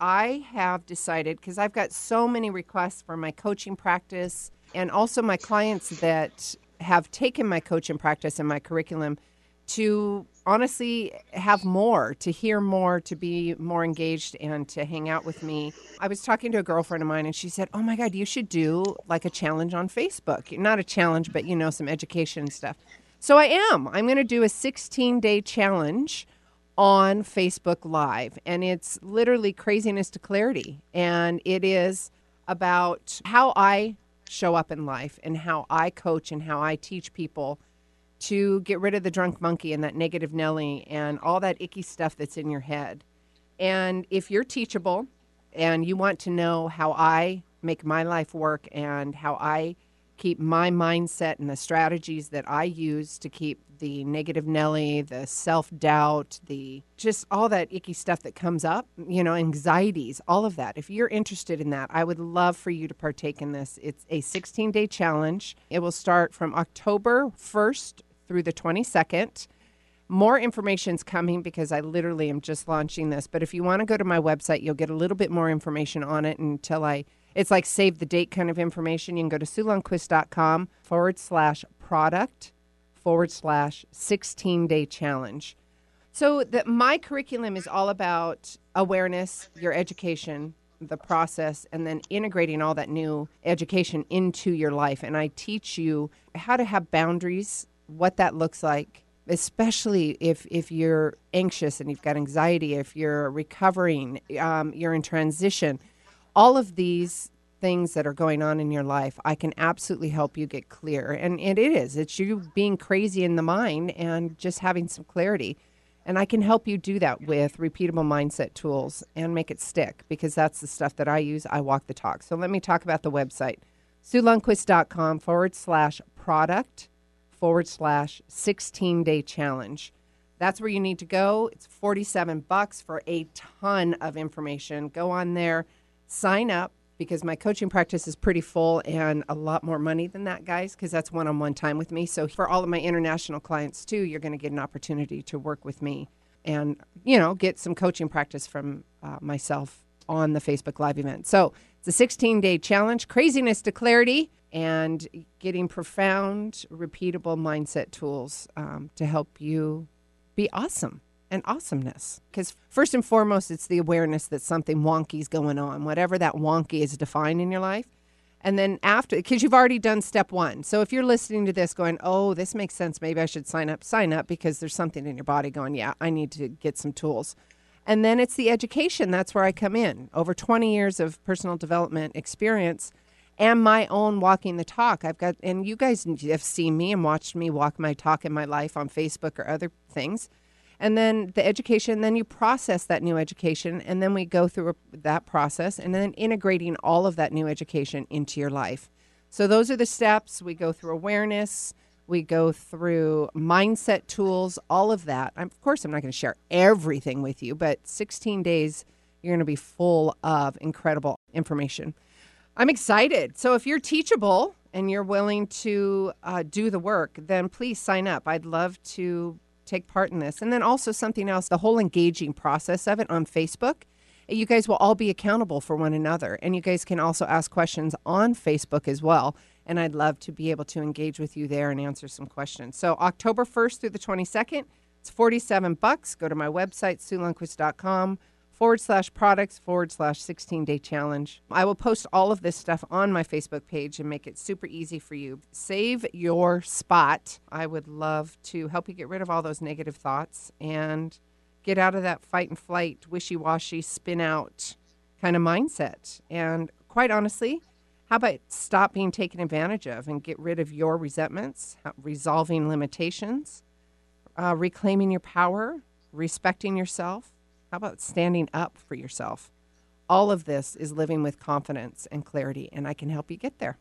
I have decided, because I've got so many requests for my coaching practice and also my clients that have taken my coaching practice and my curriculum to honestly have more, to hear more, to be more engaged and to hang out with me. I was talking to a girlfriend of mine and she said, oh my God, you should do like a challenge on Facebook. Not a challenge, but you know, some education stuff. So I am. I'm going to do a 16-day challenge on Facebook Live, and it's literally Craziness to Clarity, and it is about how I show up in life and how I coach and how I teach people to get rid of the drunk monkey and that negative Nelly and all that icky stuff that's in your head. And if you're teachable and you want to know how I make my life work and how I keep my mindset and the strategies that I use to keep the negative Nelly, the self-doubt, the just all that icky stuff that comes up, you know, anxieties, all of that. If you're interested in that, I would love for you to partake in this. It's a 16-day challenge. It will start from October 1st through the 22nd. More information's coming because I literally am just launching this. But if you want to go to my website, you'll get a little bit more information on it until it's like save the date kind of information. You can go to SueLundquist.com/product/16-day challenge. So that my curriculum is all about awareness, your education, the process, and then integrating all that new education into your life. And I teach you how to have boundaries, what that looks like, especially if you're anxious and you've got anxiety, if you're recovering, you're in transition. All of these things that are going on in your life, I can absolutely help you get clear. And it's you being crazy in the mind and just having some clarity. And I can help you do that with repeatable mindset tools and make it stick, because that's the stuff that I use. I walk the talk. So let me talk about the website, SueLundquist.com/product/16-day challenge. That's where you need to go. It's $47 for a ton of information. Go on there, sign up, because my coaching practice is pretty full and a lot more money than that, guys, because that's one-on-one time with me. So for all of my international clients, too, you're going to get an opportunity to work with me and, you know, get some coaching practice from myself on the Facebook Live event. So it's a 16-day challenge, Craziness to Clarity, and getting profound, repeatable mindset tools to help you be awesome. And awesomeness, because first and foremost, it's the awareness that something wonky is going on, whatever that wonky is defined in your life. And then after, because you've already done step one. So if you're listening to this going, oh, this makes sense, maybe I should sign up, because there's something in your body going, yeah, I need to get some tools. And then it's the education. That's where I come in. Over 20 years of personal development experience and my own walking the talk. And you guys have seen me and watched me walk my talk in my life on Facebook or other things. And then the education, then you process that new education, and then we go through that process, and then integrating all of that new education into your life. So those are the steps. We go through awareness. We go through mindset tools, all of that. Of course, I'm not going to share everything with you, but 16 days, you're going to be full of incredible information. I'm excited. So if you're teachable and you're willing to do the work, then please sign up. I'd love to take part in this. And then also something else, the whole engaging process of it on Facebook. You guys will all be accountable for one another. And you guys can also ask questions on Facebook as well. And I'd love to be able to engage with you there and answer some questions. So October 1st through the 22nd, it's $47. Go to my website, SueLundquist.com/products/16-day challenge. I will post all of this stuff on my Facebook page and make it super easy for you. Save your spot. I would love to help you get rid of all those negative thoughts and get out of that fight and flight, wishy-washy, spin out kind of mindset. And quite honestly, how about stop being taken advantage of and get rid of your resentments, resolving limitations, reclaiming your power, respecting yourself. How about standing up for yourself? All of this is living with confidence and clarity, and I can help you get there.